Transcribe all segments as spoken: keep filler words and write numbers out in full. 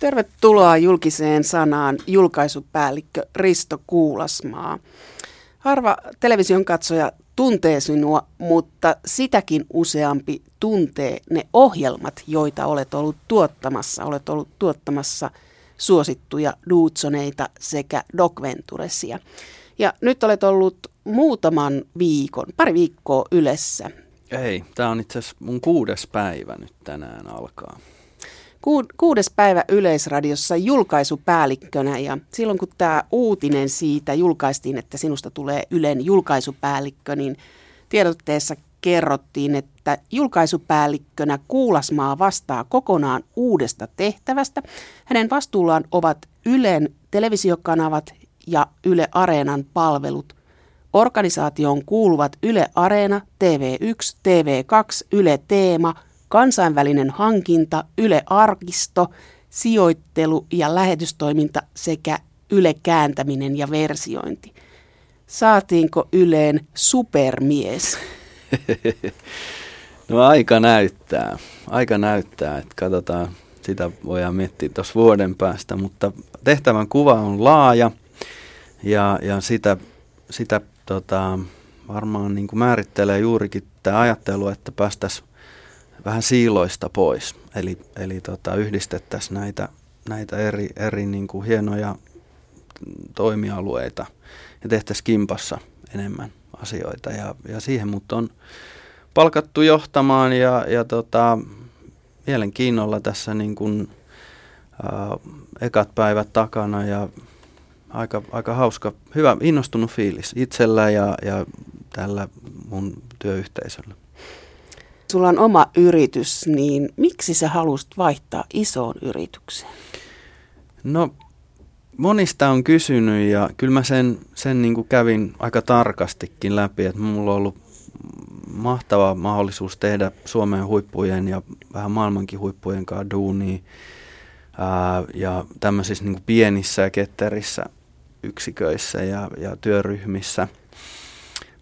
Tervetuloa Julkiseen sanaan julkaisupäällikkö Risto Kuulasmaa. Harva television katsoja tuntee sinua, mutta sitäkin useampi tuntee ne ohjelmat, joita olet ollut tuottamassa. Olet ollut tuottamassa suosittuja Duudsoneita sekä Docventuresia. Ja nyt olet ollut muutaman viikon, pari viikkoa Ylessä. Ei, tämä on itse asiassa mun kuudes päivä nyt tänään alkaa. Kuudes päivä Yleisradiossa julkaisupäällikkönä, ja silloin kun tämä uutinen siitä julkaistiin, että sinusta tulee Ylen julkaisupäällikkö, niin tiedotteessa kerrottiin, että julkaisupäällikkönä Kuulasmaa vastaa kokonaan uudesta tehtävästä. Hänen vastuullaan ovat Ylen televisiokanavat ja Yle Areenan palvelut. Organisaatioon kuuluvat Yle Areena, T V yksi, T V kaksi, Yle Teema, kansainvälinen hankinta, Yle-arkisto, sijoittelu ja lähetystoiminta sekä Yle-kääntäminen ja versiointi. Saatiinko Yleen supermies? No aika näyttää. Aika näyttää, että katsotaan, sitä voidaan miettiä tuossa vuoden päästä, mutta tehtävän kuva on laaja ja, ja sitä, sitä tota, varmaan niin kuin määrittelee juurikin tämä ajattelu, että päästäisiin vähän siiloista pois, eli, eli tota, yhdistettäisiin näitä, näitä eri, eri niin kuin hienoja toimialueita ja tehtäisiin kimpassa enemmän asioita. Ja, ja siihen mut on palkattu johtamaan ja, ja tota, mielenkiinnolla tässä niin kuin, ää, ekat päivät takana ja aika, aika hauska, hyvä, innostunut fiilis itsellä ja, ja tällä mun työyhteisöllä. Sulla on oma yritys, niin miksi sä halusit vaihtaa isoon yritykseen? No monista on kysynyt ja kyllä mä sen, sen niin kuin kävin aika tarkastikin läpi, että mulla on ollut mahtava mahdollisuus tehdä Suomen huippujen ja vähän maailmankin huippujen kanssa duunia ää, ja tämmöisissä niin kuin pienissä ja ketterissä yksiköissä ja, ja työryhmissä,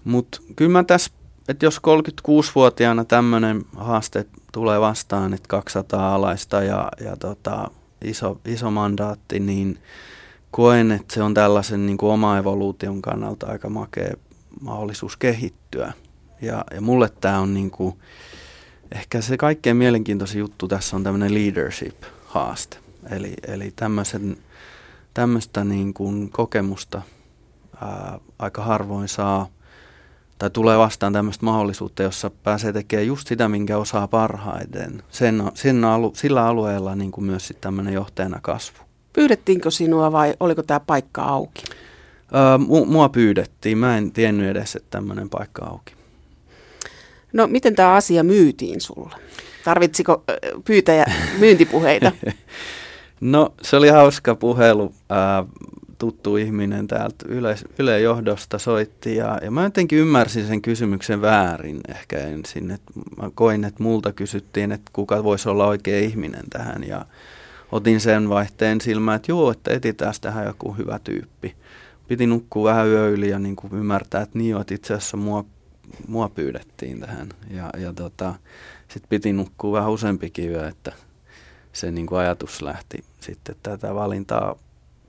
mutta kyllä mä tässä että jos kolmekymmentäkuusivuotiaana tämmöinen haaste tulee vastaan, että kaksisataa alaista ja, ja tota, iso, iso mandaatti, niin koen, että se on tällaisen niin kuin oma evoluution kannalta aika makea mahdollisuus kehittyä. Ja, ja mulle tämä on niin kuin, ehkä se kaikkein mielenkiintoisin juttu tässä on tämmöinen leadership-haaste. Eli, eli tämmöistä niin kuin kokemusta ää, aika harvoin saa. Tai tulee vastaan tämmöistä mahdollisuutta, jossa pääsee tekemään just sitä, minkä osaa parhaiten. Sen, sen alu, sillä alueella niin kuin myös sit tämmöinen johtajana kasvu. Pyydettiinkö sinua vai oliko tämä paikka auki? Öö, mua pyydettiin. Mä en tiennyt edes, että tämmöinen paikka auki. No miten tämä asia myytiin sulle? Tarvitsiko pyytäjä myyntipuheita? No se oli hauska puhelu. Öö, tuttu ihminen täältä Yle, Yle johdosta soitti ja, ja mä jotenkin ymmärsin sen kysymyksen väärin ehkä ensin, että mä koin, että multa kysyttiin, että kuka voisi olla oikea ihminen tähän ja otin sen vaihteen silmään, että joo, että etsitään tähän joku hyvä tyyppi. Piti nukkua vähän yöyli ja niin kuin ymmärtää, että niin että itse asiassa mua, mua pyydettiin tähän ja, ja tota, sitten piti nukkua vähän useampikin yö, että se niin kuin ajatus lähti sitten tätä valintaa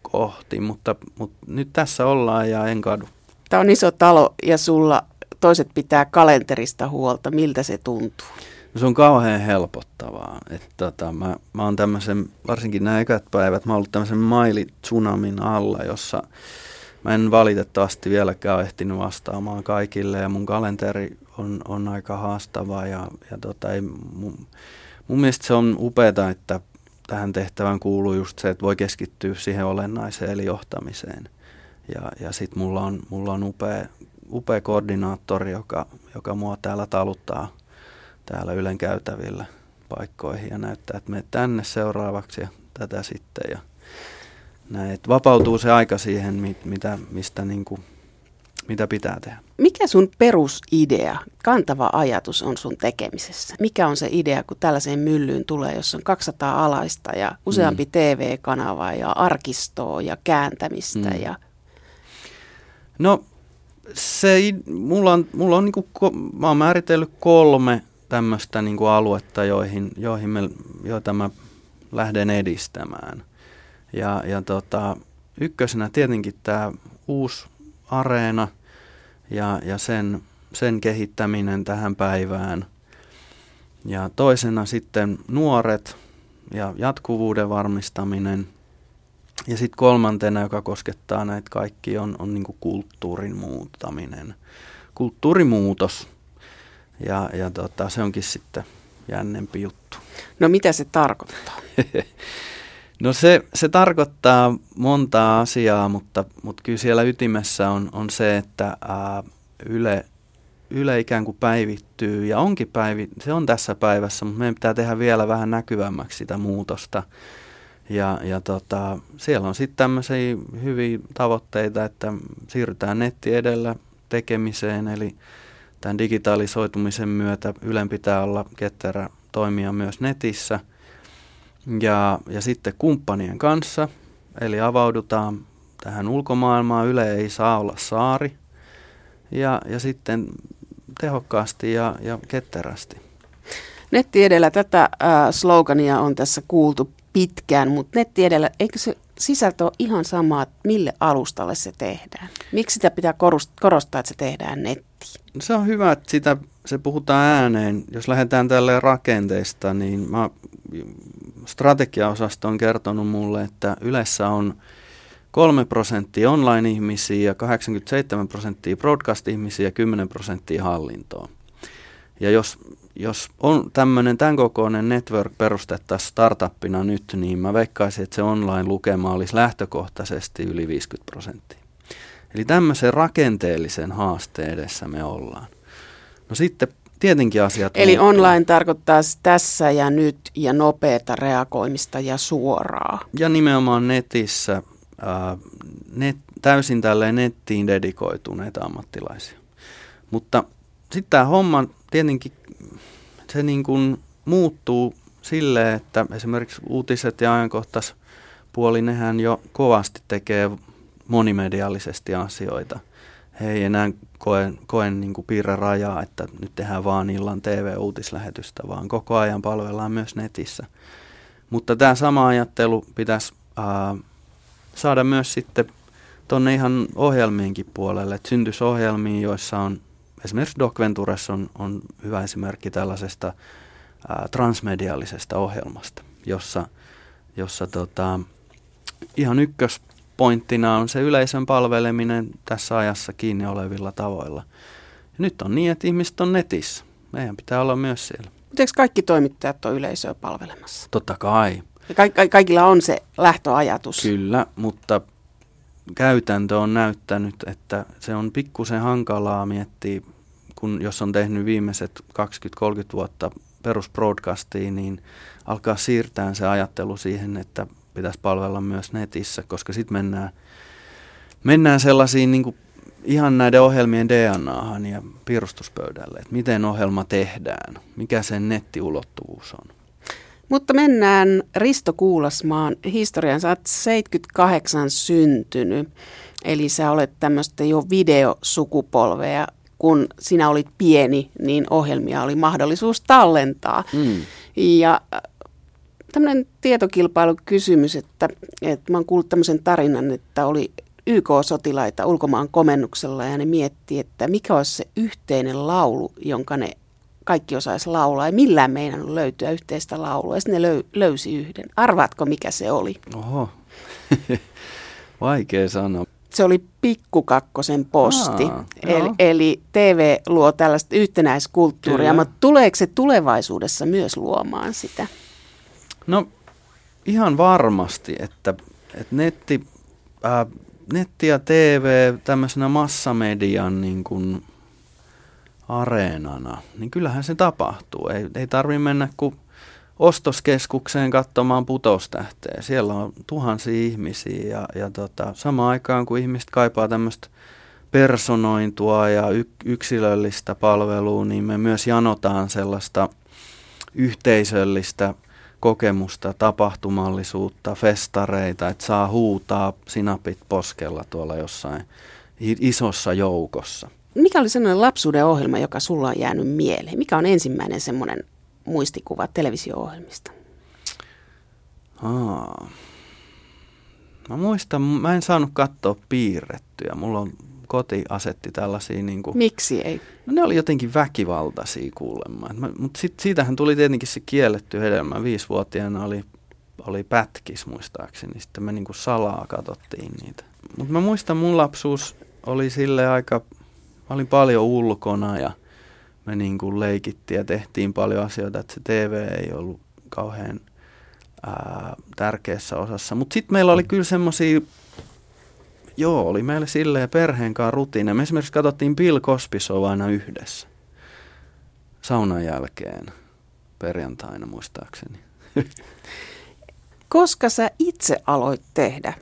kohti, mutta, mutta nyt tässä ollaan ja en kadu. Tämä on iso talo ja sulla toiset pitää kalenterista huolta. Miltä se tuntuu? No se on kauhean helpottavaa. Että tota, mä, mä oon tämmöisen, varsinkin nämä ekät päivät, mä oon ollut tämmöisen mailitsunamin alla, jossa mä en valitettavasti vieläkään ehtinyt vastaamaan kaikille ja mun kalenteri on, on aika haastava ja, ja tota, ei, mun, mun mielestä se on upeata, että tähän tehtävään kuuluu just se, että voi keskittyä siihen olennaiseen eli johtamiseen. Ja, ja sitten mulla on, mulla on upea, upea koordinaattori, joka, joka mua täällä taluttaa täällä Ylen käytävillä paikkoihin ja näyttää, että mene tänne seuraavaksi ja tätä sitten. Ja näin, että vapautuu se aika siihen, mit, mitä, mistä niinku, mitä pitää tehdä. Mikä sun perusidea, kantava ajatus on sun tekemisessä? Mikä on se idea, kun tällaiseen myllyyn tulee, jossa on kaksisataa alaista ja useampi mm. T V-kanava ja arkistoa ja kääntämistä? Mm. Ja... No, se, mulla on, mulla on niinku, mä oon määritellyt kolme tämmöistä niinku aluetta, joihin, joihin me, joita mä lähden edistämään. Ja, ja tota, ykkösenä tietenkin tämä uusi areena ja, ja sen, sen kehittäminen tähän päivään. Ja toisena sitten nuoret ja jatkuvuuden varmistaminen. Ja sitten kolmantena, joka koskettaa näitä kaikki, on, on niinku kulttuurin muuttaminen. Kulttuurimuutos. Ja, ja tota, se onkin sitten jännempi juttu. No mitä se tarkoittaa? No se, se tarkoittaa montaa asiaa, mutta, mutta kyllä siellä ytimessä on, on se, että ää, Yle, Yle ikään kuin päivittyy ja onkin päivi, se on tässä päivässä, mutta meidän pitää tehdä vielä vähän näkyvämmäksi sitä muutosta. Ja, ja tota, siellä on sitten tämmöisiä hyviä tavoitteita, että siirrytään netti edellä tekemiseen, eli tämän digitalisoitumisen myötä Ylen pitää olla ketterä toimia myös netissä. Ja, ja sitten kumppanien kanssa, eli avaudutaan tähän ulkomaailmaan, Yle ei saa olla saari, ja, ja sitten tehokkaasti ja, ja ketterästi. Netti edellä tätä äh, slogania on tässä kuultu pitkään, mutta netti edellä, eikö se sisältö ole ihan sama, että mille alustalle se tehdään? Miksi sitä pitää korostaa, että se tehdään nettiin? Se on hyvä, että sitä, se puhutaan ääneen. Jos lähdetään tälleen rakenteista, niin mä, strategiaosasto on kertonut mulle, että Ylessä on kolme prosenttia online-ihmisiä ja kahdeksankymmentäseitsemän prosenttia broadcast-ihmisiä ja kymmenen prosenttia hallintoa. Ja jos, jos on tämmöinen tämän kokoinen network perustettaisiin startuppina nyt, niin mä veikkaisin, että se online-lukema olisi lähtökohtaisesti yli viisikymmentä prosenttia. Eli tämmöisen rakenteellisen haasteen edessä me ollaan. No sitten tietenkin asiat... Eli muuttuu. Online tarkoittaa tässä ja nyt ja nopeata reagoimista ja suoraa. Ja nimenomaan netissä ää, net, täysin tälleen nettiin dedikoituneita ammattilaisia. Mutta sitten tämä homma tietenkin se niin kuin muuttuu silleen, että esimerkiksi uutiset ja ajankohtaispuoli, nehän jo kovasti tekee monimediallisesti asioita. He ei enää koe, koe niin kuin piirrä rajaa, että nyt tehdään vaan illan T V-uutislähetystä, vaan koko ajan palvellaan myös netissä. Mutta tämä sama ajattelu pitäisi ää, saada myös sitten tuonne ihan ohjelmienkin puolelle. Et syntyisi ohjelmiin, joissa on, esimerkiksi Docventures on, on hyvä esimerkki tällaisesta ää, transmediaalisesta ohjelmasta, jossa, jossa tota, ihan ykkös pointtina on se yleisön palveleminen tässä ajassa kiinni olevilla tavoilla. Ja nyt on niin, että ihmiset on netissä. Meidän pitää olla myös siellä. Mutta eikö kaikki toimittajat ole yleisöä palvelemassa? Totta kai. Ja ka- ka- kaikilla on se lähtöajatus. Kyllä, mutta käytäntö on näyttänyt, että se on pikkusen hankalaa miettiä, kun jos on tehnyt viimeiset kaksikymmentä kolmekymmentä vuotta perusbroadcastiin, niin alkaa siirtää se ajattelu siihen, että pitäisi palvella myös netissä, koska sitten mennään, mennään sellaisiin niin kuin ihan näiden ohjelmien D N A:han ja piirustuspöydälle, että miten ohjelma tehdään, mikä sen nettiulottuvuus on. Mutta mennään Risto Kuulasmaan historiaan. Sä oot seitsemänkymmentäkahdeksan syntynyt, eli sä olet tämmöistä jo videosukupolvea. Kun sinä olit pieni, niin ohjelmia oli mahdollisuus tallentaa. Mm. Ja tämmöinen tietokilpailukysymys, että, että mä oon kuullut tämmöisen tarinan, että oli Y K-sotilaita ulkomaan komennuksella ja ne miettii, että mikä olisi se yhteinen laulu, jonka ne kaikki osaisi laulaa ja millään meidän löytyä yhteistä laulua. Ja sitten ne löy- löysi yhden. Arvaatko, mikä se oli? Oho, vaikea sanoa. Se oli Pikkukakkosen posti. Aa, eli, eli T V luo tällaista yhtenäiskulttuuria, mutta tuleeko se tulevaisuudessa myös luomaan sitä? No ihan varmasti, että, että netti, ää, netti ja T V tämmöisenä massamedian niin kuin areenana, niin kyllähän se tapahtuu. Ei, ei tarvitse mennä kuin ostoskeskukseen katsomaan Putoustähteä. Siellä on tuhansia ihmisiä ja, ja tota, samaan aikaan kun ihmiset kaipaa tämmöistä personointua ja y- yksilöllistä palvelua, niin me myös janotaan sellaista yhteisöllistä kokemusta, tapahtumallisuutta, festareita, että saa huutaa sinapit poskella tuolla jossain isossa joukossa. Mikä oli sellainen lapsuuden ohjelma, joka sulla on jäänyt mieleen? Mikä on ensimmäinen semmoinen muistikuva televisio-ohjelmista? Aa. Mä muistan, mä en saanut katsoa piirrettyjä. Mulla on koti asetti tällaisia niin kuin... Miksi ei? No ne oli jotenkin väkivaltaisia kuulemma. Mutta siitähän tuli tietenkin se kielletty hedelmä. Viisivuotiaana oli, oli pätkis muistaakseni. Sitten me niin kuin salaa katsottiin niitä. Mutta mä muistan, mun lapsuus oli sille aika... Mä olin paljon ulkona ja me niin kuin leikittiin ja tehtiin paljon asioita. Että se T V ei ollut kauhean ää, tärkeässä osassa. Mutta sitten meillä oli kyllä semmoisia... Joo, oli meillä silleen perheen kanssa rutiineja. Me esimerkiksi katsottiin Bill Cosby-showta aina yhdessä. Saunan jälkeen, perjantaina muistaakseni. Koska sä itse aloit tehdä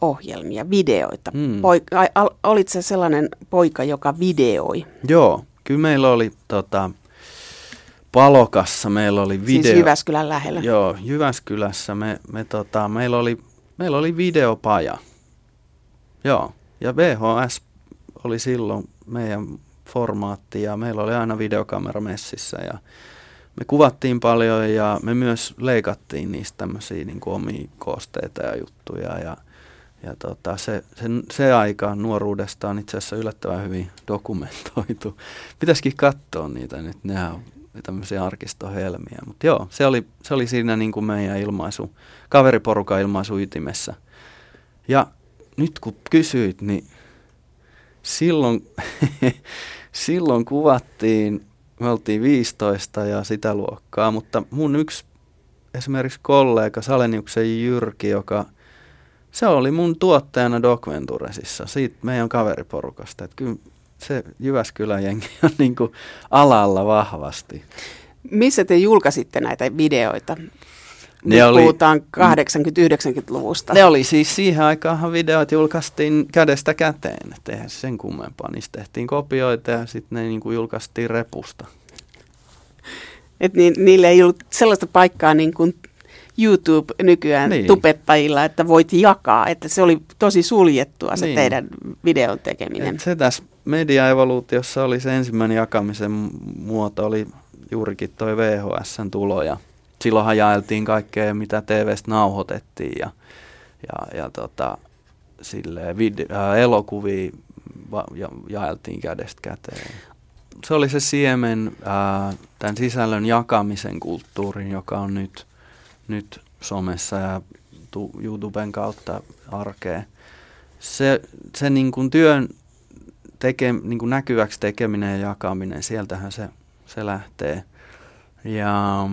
ohjelmia, videoita? Hmm. Poika, ai, al, olit sä sellainen poika, joka videoi? Joo, kyllä meillä oli tota, Palokassa, meillä oli video. Siis Jyväskylän lähellä? Joo, Jyväskylässä me, me, tota, meillä, oli, meillä oli videopaja. Joo, ja V H S oli silloin meidän formaatti ja meillä oli aina videokamera messissä ja me kuvattiin paljon ja me myös leikattiin niistä tämmöisiä niin kuin omia koosteita ja juttuja ja, ja tota, se, se, se aika nuoruudesta on itse asiassa yllättävän hyvin dokumentoitu. Pitäisikin katsoa niitä nyt, nämä on tämmöisiä arkistohelmiä, mutta joo, se oli, se oli siinä niin kuin meidän ilmaisu, kaveriporukan ilmaisu ytimessä ja nyt kun kysyit, niin silloin, silloin kuvattiin, me oltiin viisitoista ja sitä luokkaa, mutta mun yksi esimerkiksi kollega Saleniuksen Jyrki, joka, se oli mun tuottajana Docventuresissa, siitä meidän kaveriporukasta, että kyllä se Jyväskylän jengi on niin kuin alalla vahvasti. Missä te julkaisitte näitä videoita? Ne Nyt oli, puhutaan kahdeksankymmentä-yhdeksänkymmentäluvusta. Ne oli siis siihen aikaan videot julkaistiin kädestä käteen, että eihän sen kummempaa. Niistä tehtiin kopioita ja sitten ne niinku julkaistiin repusta. Et ni, niillä ei ollut sellaista paikkaa niin kuin YouTube nykyään niin. Tubettajilla, että voit jakaa. Että se oli tosi suljettua se niin. Teidän videon tekeminen. Et se tässä mediaevoluutiossa oli se ensimmäinen jakamisen muoto, oli juurikin toi V H S:n tulo ja silloinhan jaeltiin kaikkea, mitä T V:stä nauhoitettiin ja, ja, ja tota, silleen video, elokuvia va, ja, jaeltiin kädestä käteen. Se oli se siemen ää, tämän sisällön jakamisen kulttuurin, joka on nyt, nyt somessa ja tu, YouTuben kautta arkea. Se, se niin kuin työn teke, niin kuin näkyväksi tekeminen ja jakaminen, sieltähän se, se lähtee. Ja...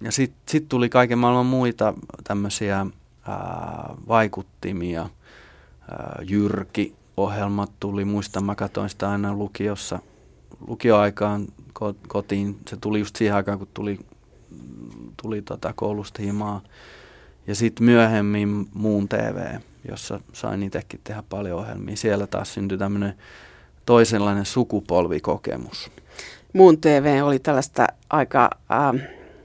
Ja sitten sit tuli kaiken maailman muita tämmöisiä ää, vaikuttimia. Ää, Jyrki-ohjelmat tuli, muistan, mä katsoin sitä aina lukiossa, lukioaikaan ko- kotiin. Se tuli just siihen aikaan, kun tuli, tuli tota koulusta himaa. Ja sitten myöhemmin Moon T V, jossa sain itsekin tehdä paljon ohjelmia. Siellä taas syntyi tämmöinen toisenlainen sukupolvikokemus. Moon T V oli tällaista aika... Ähm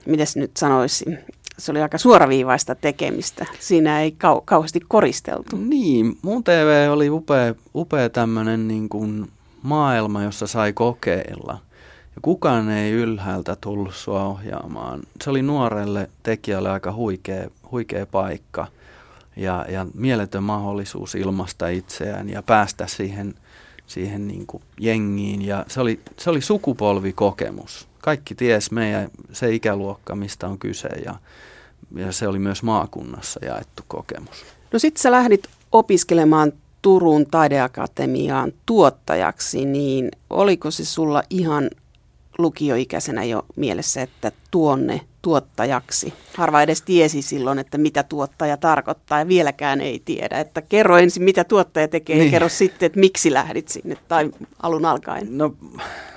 Mites nyt sanoisin? Se oli aika suoraviivaista tekemistä. Siinä ei kau- kauheasti koristeltu. Niin, Moon T V oli upea, upea tämmöinen niin kuin maailma, jossa sai kokeilla. Ja kukaan ei ylhäältä tullut sua ohjaamaan. Se oli nuorelle tekijälle aika huikea, huikea paikka ja, ja mieletön mahdollisuus ilmaista itseään ja päästä siihen, siihen niin kuin jengiin. Ja se oli, se oli sukupolvikokemus. Kaikki ties meidän se ikäluokka, mistä on kyse ja, ja se oli myös maakunnassa jaettu kokemus. No sit sä lähdit opiskelemaan Turun taideakatemiaan tuottajaksi, niin oliko se sulla ihan lukioikäisenä jo mielessä, että tuonne tuottajaksi? Harva edes tiesi silloin, että mitä tuottaja tarkoittaa ja vieläkään ei tiedä. Että kerro ensin, mitä tuottaja tekee niin. Ja kerro sitten, että miksi lähdit sinne tai alun alkaen. No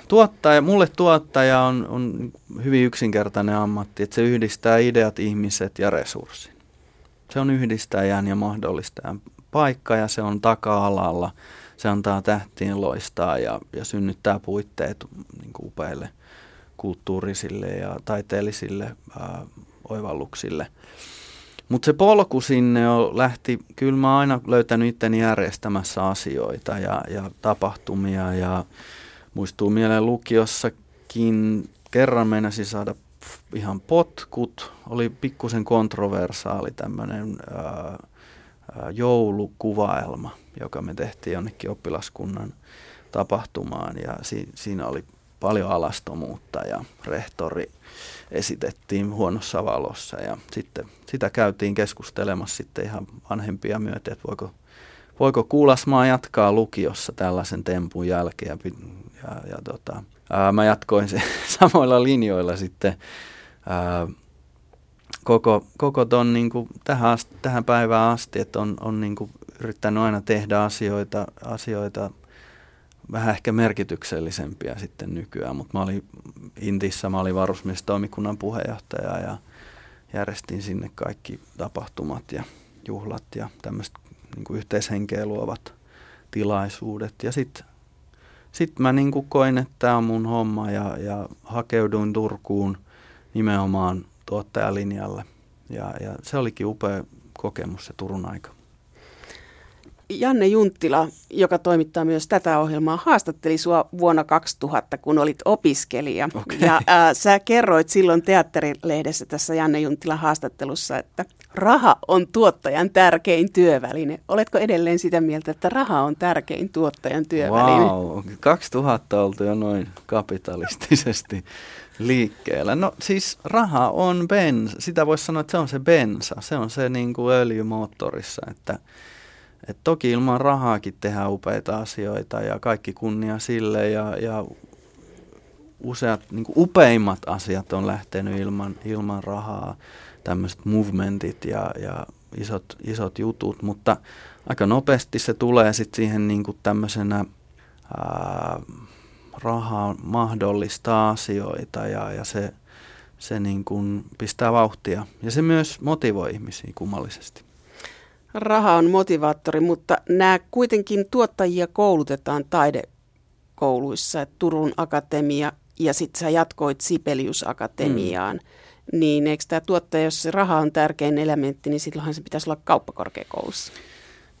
tuottaja, mulle tuottaja on, on hyvin yksinkertainen ammatti, että se yhdistää ideat, ihmiset ja resurssin. Se on yhdistäjän ja mahdollistajan paikka ja se on taka-alalla. Se antaa tähtien loistaa ja, ja synnyttää puitteet niin kuin upeille kulttuurisille ja taiteellisille ää, oivalluksille. Mutta se polku sinne on, lähti, kyllä mä oon aina löytänyt itteni järjestämässä asioita ja, ja tapahtumia. Ja muistuu mieleen lukiossakin, kerran meinasi saada ihan potkut, oli pikkusen kontroversaali tämmöinen ää, joulukuvaelma, joka me tehtiin jonnekin oppilaskunnan tapahtumaan, ja si- siinä oli paljon alastomuutta ja rehtori esitettiin huonossa valossa, ja sitten sitä käytiin keskustelemassa sitten ihan vanhempia myöten, että voiko, voiko Kuulasmaa jatkaa lukiossa tällaisen tempun jälkeen. Ja, ja tota, ää, mä jatkoin se samoilla linjoilla sitten ää, koko, koko ton niinku tähän, asti, tähän päivään asti, että on, on niinku yrittänyt aina tehdä asioita, asioita vähän ehkä merkityksellisempiä sitten nykyään, mutta mä olin Intissä, mä olin varusmiestoimikunnan puheenjohtaja ja järjestin sinne kaikki tapahtumat ja juhlat ja tämmöiset niinku yhteishenkeä luovat tilaisuudet, ja sitten Sitten mä niin kuin koin, että tämä on mun homma, ja, ja hakeuduin Turkuun nimenomaan tuottajalinjalle. Ja, ja se olikin upea kokemus se Turun aika. Janne Juntila, joka toimittaa myös tätä ohjelmaa, haastatteli sua vuonna kaksituhatta, kun olit opiskelija. Okay. Ja ää, sä kerroit silloin teatterilehdessä tässä Janne Juntilan haastattelussa, että raha on tuottajan tärkein työväline. Oletko edelleen sitä mieltä, että raha on tärkein tuottajan työväline? Wow, kaksituhatta oltu jo noin kapitalistisesti liikkeellä. No siis raha on bensa. Sitä voisi sanoa, että se on se bensa. Se on se niin kuin öljymoottorissa, että Et toki ilman rahaakin tehdään upeita asioita ja kaikki kunnia sille, ja, ja useat niin kuin upeimmat asiat on lähtenyt ilman, ilman rahaa, tämmöiset movementit ja, ja isot, isot jutut, mutta aika nopeasti se tulee sitten siihen niin kuin tämmöisenä ää, rahaa mahdollistaa asioita, ja, ja se, se niin kuin pistää vauhtia ja se myös motivoi ihmisiä kummallisesti. Raha on motivaattori, mutta nämä kuitenkin tuottajia koulutetaan taidekouluissa, Turun Akatemia, ja sitten sä jatkoit Sibelius Akatemiaan. Mm. Niin eikö tämä tuottaja, jos se raha on tärkein elementti, niin silloinhan se pitäisi olla kauppakorkeakoulussa?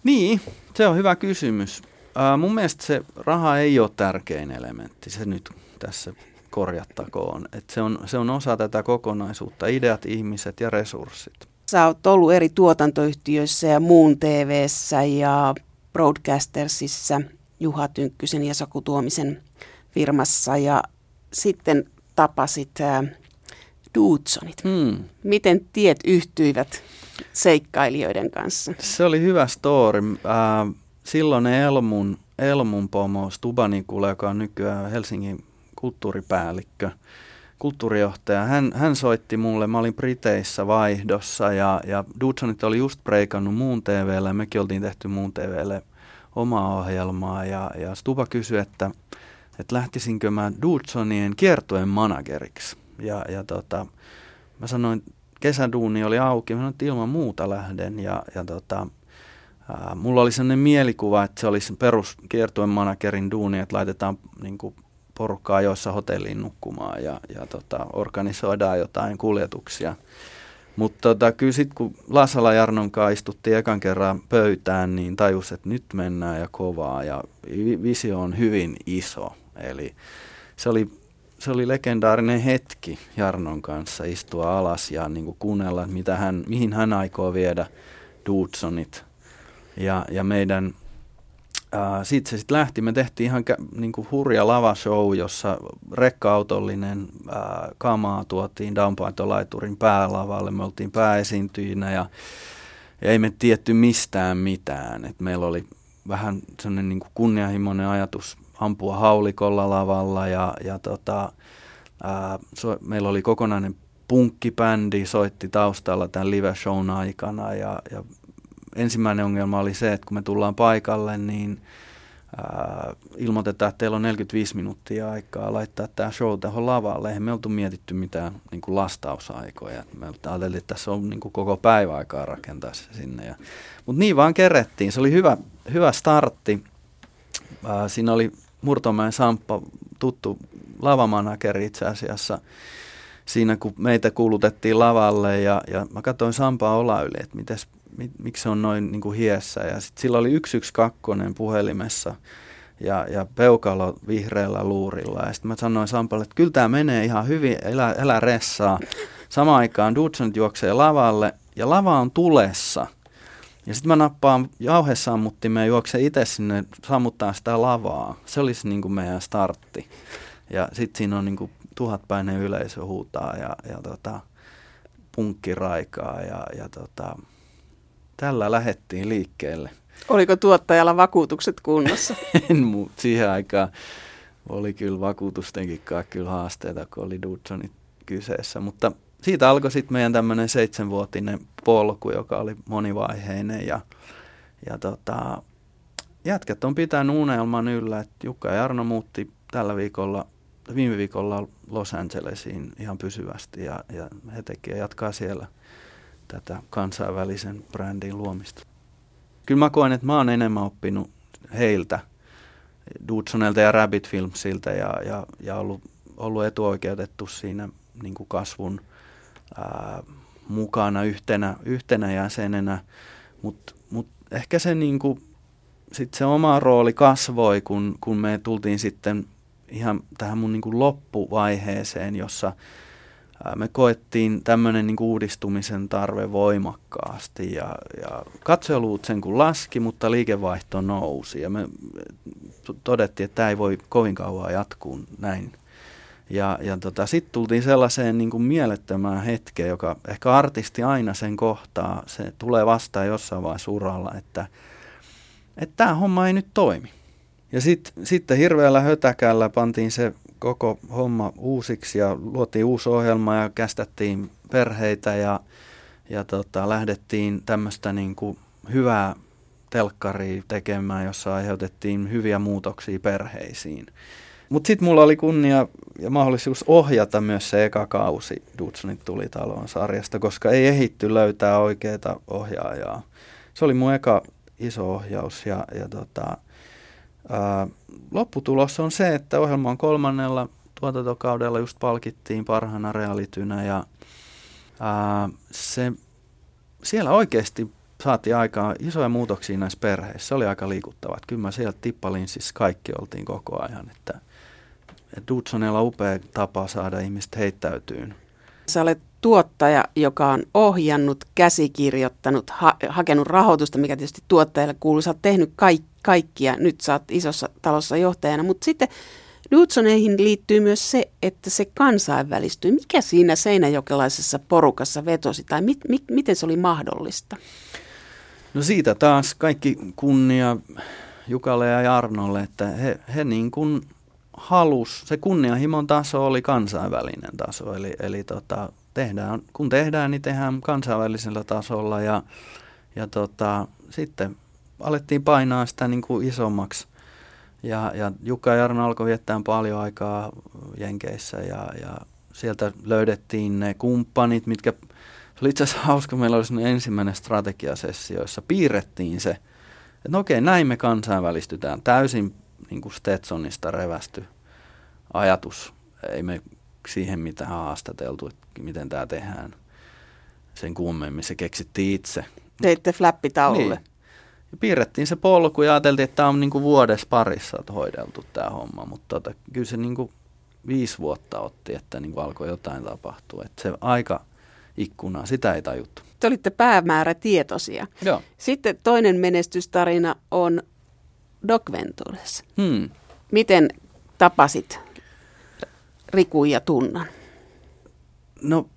Niin, se on hyvä kysymys. Äh, mun mielestä se raha ei ole tärkein elementti, se nyt tässä korjattakoon. Et se on, se on osa tätä kokonaisuutta, ideat, ihmiset ja resurssit. Sä oot ollut eri tuotantoyhtiöissä ja Moon T V:ssä ja Broadcastersissa, Juha Tynkkysen ja Saku Tuomisen firmassa, ja sitten tapasit ää, Duudsonit. Hmm. Miten tiet yhtyivät seikkailijoiden kanssa? Se oli hyvä story. Äh, silloin Elmun, Elmun pomo Stuba Nikula, joka on nykyään Helsingin kulttuuripäällikkö, kulttuurijohtaja, hän, hän soitti mulle, mä olin Briteissä vaihdossa, ja, ja Duudsonit oli just breikannut Moon T V:lle, ja mekin oltiin tehty Moon T V:lle omaa ohjelmaa, ja, ja Stuba kysyi, että, että lähtisinkö mä Duudsonien kiertueen manageriksi, ja, ja tota, mä sanoin, kesäduuni oli auki, mä sanoin, että ilman muuta lähden, ja, ja tota, ää, mulla oli sellainen mielikuva, että se olisi perus kiertueen managerin duuni, että laitetaan niinku porukkaa joissa hotelliin nukkumaan ja, ja tota, organisoidaan jotain kuljetuksia. Mutta tota, kyllä sitten kun Lasalan Jarnon kanssa istuttiin ekan kerran pöytään, niin tajus, että nyt mennään ja kovaa, ja visio on hyvin iso. Eli se oli, se oli legendaarinen hetki Jarnon kanssa istua alas ja niin kuin kuunnella, mitä hän, mihin hän aikoo viedä Duudsonit ja, ja meidän... Uh, sitten se sitten lähti. Me tehtiin ihan kä- niinku hurja lavashow, jossa rekka-autollinen uh, kamaa tuotiin downpaintolaiturin päälavalle. Me oltiin pääesiintyjinä ja, ja ei me tietty mistään mitään. Et meillä oli vähän sellainen niinku kunnianhimoinen ajatus ampua haulikolla lavalla ja, ja tota, uh, so, meillä oli kokonainen punkkibändi, soitti taustalla tämän live-shown aikana ja, ja ensimmäinen ongelma oli se, että kun me tullaan paikalle, niin ää, ilmoitetaan, että teillä on neljäkymmentäviisi minuuttia aikaa laittaa tämä show tähän lavalle. Eihän me oltu mietitty mitään niin kuin lastausaikoja. Me ajateltiin, että tässä on niin kuin koko päivä aikaa rakentaa se sinne. Mutta niin vaan kerettiin. Se oli hyvä, hyvä startti. Ää, siinä oli Murtonmäen Samppa, tuttu lavamanageri itse asiassa. Siinä kun meitä kuulutettiin lavalle ja, ja mä katsoin Sampaa Olayli, että mites... miksi se on noin niin kuin hiessä, ja sitten sillä oli yksi yksi kaksi puhelimessa, ja, ja peukalo vihreällä luurilla. Ja sitten mä sanoin Sampalle, että kyllä tämä menee ihan hyvin, elä, elä ressaa. Samaan aikaan Duudsonit juoksee lavalle ja lava on tulessa. Ja sitten mä nappaan jauhesammuttimeen ja juoksen itse sinne sammuttaa sitä lavaa. Se olisi niin kuin meidän startti. Ja sitten siinä on niin kuin tuhatpäinen yleisö huutaa ja, ja tota, punkkiraikaa ja, ja tota, tällä lähettiin liikkeelle. Oliko tuottajalla vakuutukset kunnossa? En muu. Siihen aikaan oli kyllä vakuutustenkin kyllä haasteita, kun oli Duudsonit kyseessä, mutta siitä alkoi sitten meidän tämmöinen seitsemänvuotinen polku, joka oli monivaiheinen ja, ja tota, jätkät on pitänyt unelman yllä, että Jukka ja Jarno muutti tällä viikolla, viime viikolla Los Angelesiin ihan pysyvästi ja, ja he tekee jatkaa siellä tätä kansainvälisen brändin luomista. Kyllä mä koen, että mä oon enemmän oppinut heiltä, Duudsonilta ja Rabbit Filmsiltä ja, ja, ja ollut, ollut etuoikeutettu siinä niin kuin kasvun ää, mukana yhtenä, yhtenä jäsenenä, mutta mut ehkä se, niin kuin, sit se oma rooli kasvoi, kun, kun me tultiin sitten ihan tähän mun niin kuin loppuvaiheeseen, jossa ää, me koettiin tämmöinen niin kuin uudistumisen tarve voimakkaasti ja, ja katseluut sen kun laski, mutta liikevaihto nousi ja me todettiin, että tämä ei voi kovin kauan jatkuu näin. Ja, ja tota, sitten tultiin sellaiseen niin kuin mielettömään hetkeen, joka ehkä artisti aina sen kohtaa, se tulee vastaan jossain vaiheessa uralla, että tämä homma ei nyt toimi. Ja sitten sit hirveällä hötäkällä pantiin se koko homma uusiksi ja luotiin uusi ohjelma ja kästättiin perheitä ja, ja tota, lähdettiin tämmöistä niin kuin hyvää telkkaria tekemään, jossa aiheutettiin hyviä muutoksia perheisiin. Mutta sitten mulla oli kunnia ja mahdollisuus ohjata myös se eka kausi Duudsonit tuli taloon -sarjasta, koska ei ehitty löytää oikeaa ohjaajaa. Se oli mun eka iso ohjaus ja, ja tota, ää, lopputulos on se, että ohjelma on kolmannella tuotantokaudella just palkittiin parhaana realitynä ja ää, se, siellä oikeasti saatiin aikaan isoja muutoksia näissä perheissä. Se oli aika liikuttava. Kyllä mä siellä tippalinssissa kaikki oltiin koko ajan, että Duudsonilla on upea tapa saada ihmiset heittäytyyn. Sä olet tuottaja, joka on ohjannut, käsikirjoittanut, ha- hakenut rahoitusta, mikä tietysti tuottajalle kuuluu. Sä oot tehnyt kaik- kaikkia. Nyt sä oot isossa talossa johtajana. Mutta sitten Duudsoneihin liittyy myös se, että se kansainvälistyy. Mikä siinä seinäjokelaisessa porukassa vetosi tai mit- mit- miten se oli mahdollista? No siitä taas kaikki kunnia Jukalle ja Jarnolle, että he, he niin kuin halus, se kunnianhimon taso oli kansainvälinen taso, eli, eli tota, tehdään, kun tehdään, niin tehdään kansainvälisellä tasolla ja, ja tota, sitten alettiin painaa sitä niin kuin isommaksi ja, ja Jukka ja Jarno alkoi viettää paljon aikaa Jenkeissä ja, ja sieltä löydettiin ne kumppanit, mitkä, se oli itse asiassa hauska, meillä oli ensimmäinen strategiasessio, jossa piirrettiin se, että no okei, näin me kansainvälistytään täysin. Niin kuin Stetsonista revästy ajatus, ei me siihen mitään haastateltu, että miten tämä tehdään sen kummemmin, se keksittiin itse. Teitte flappitaululle. Niin. Ja piirrettiin se polku ja ajateltiin, että tämä on niin kuin vuodessa parissa hoideltu tämä homma, mutta tota, kyllä se niin kuin viisi vuotta otti, että niin kuin alkoi jotain tapahtua, että se aika ikkunaa, sitä ei tajuttu. Te olitte päämäärätietoisia. Joo. Sitten toinen menestystarina on Docventures. Hmm. Miten tapasit Rikun ja Tunnan? No,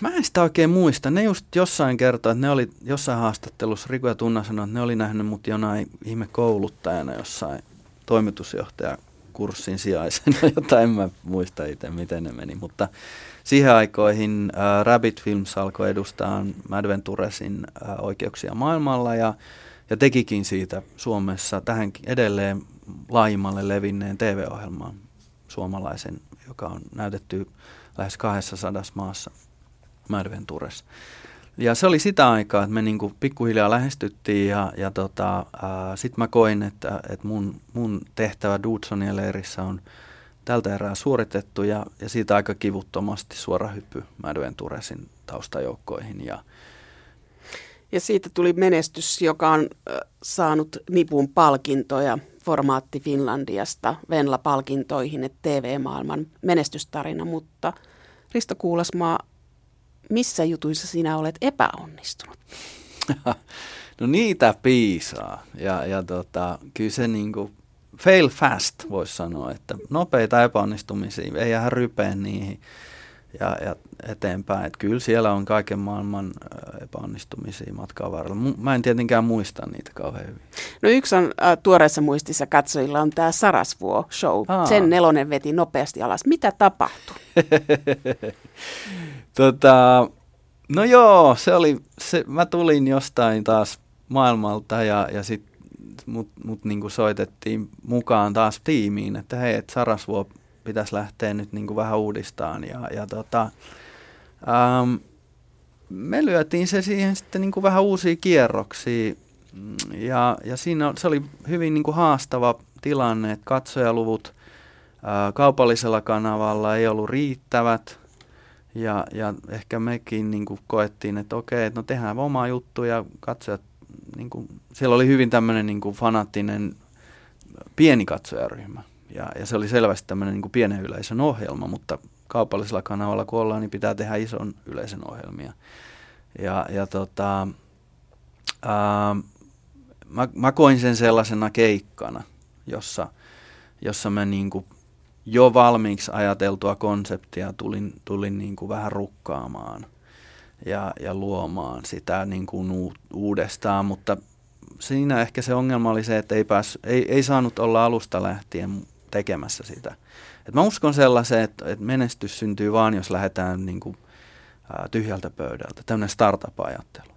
mä en sitä oikein muista. Ne just jossain kertoi, että ne oli jossain haastattelussa, Riku ja Tunna sanoi, että ne oli nähnyt mut jonain ihme kouluttajana jossain toimitusjohtajakurssin sijaisena, jota en mä muista itse, miten ne meni. Mutta siihen aikoihin äh, Rabbit Films alkoi edustaa Madventuresin äh, oikeuksia maailmalla ja Ja tekikin siitä Suomessa tähän edelleen laajimmalle levinneen T V-ohjelmaan suomalaisen, joka on näytetty lähes kaksisataa maassa, Madventures. Ja se oli sitä aikaa, että me niinku pikkuhiljaa lähestyttiin ja, ja tota, sitten mä koin, että, että mun, mun tehtävä Duudsonien leirissä on tältä erää suoritettu ja, ja siitä aika kivuttomasti suora hyppy Madventuresin taustajoukkoihin ja Ja siitä tuli menestys, joka on saanut Nipun palkintoja Formaatti Finlandiasta Venla-palkintoihin, että T V-maailman menestystarina. Mutta Risto Kuulasmaa, missä jutuissa sinä olet epäonnistunut? No niitä piisaa. Ja, ja tota, kyllä se niin kuin fail fast voisi sanoa, että nopeita epäonnistumisia, ei jää rypeä niihin ja, ja eteenpäin. Et kyllä siellä on kaiken maailman epäonnistumisia matkaa varrella. Mä en tietenkään muista niitä kauhean hyvin. No yksi on äh, tuoreessa muistissa katsojilla on tämä Sarasvuo-show. Aa. Sen Nelonen veti nopeasti alas. Mitä tapahtui? tota, no joo, se oli, se, mä tulin jostain taas maailmalta ja, ja sitten mut, mut niinku soitettiin mukaan taas tiimiin, että hei, et Sarasvuo pitäisi lähteä nyt niinku vähän uudistaan. Ja, ja tota, ähm, me lyötiin se siihen sitten niinku vähän uusia kierroksia. Ja, ja siinä se oli hyvin niinku haastava tilanne, että katsojaluvut äh, kaupallisella kanavalla ei ollut riittävät. Ja, ja ehkä mekin niinku koettiin, että okei, et no tehdään omaa juttu ja katsojat. Niin kuin, siellä oli hyvin tämmöinen niin kuin fanaattinen pieni katsojaryhmä ja, ja se oli selvästi tämmöinen niin kuin pienen yleisön ohjelma, mutta kaupallisella kanavalla kun ollaan, niin pitää tehdä ison yleisön ohjelmia. Ja, ja tota, ää, mä, mä koin sen sellaisena keikkana, jossa, jossa mä niin kuin jo valmiiksi ajateltua konseptia tulin, tulin niin kuin vähän rukkaamaan. Ja, ja luomaan sitä niin kuin u, uudestaan, mutta siinä ehkä se ongelma oli se, että ei, pääs, ei, ei saanut olla alusta lähtien tekemässä sitä. Et mä uskon sellaiseen, että, että menestys syntyy vaan, jos lähdetään niin kuin, ä, tyhjältä pöydältä, tämmöinen startup-ajattelu.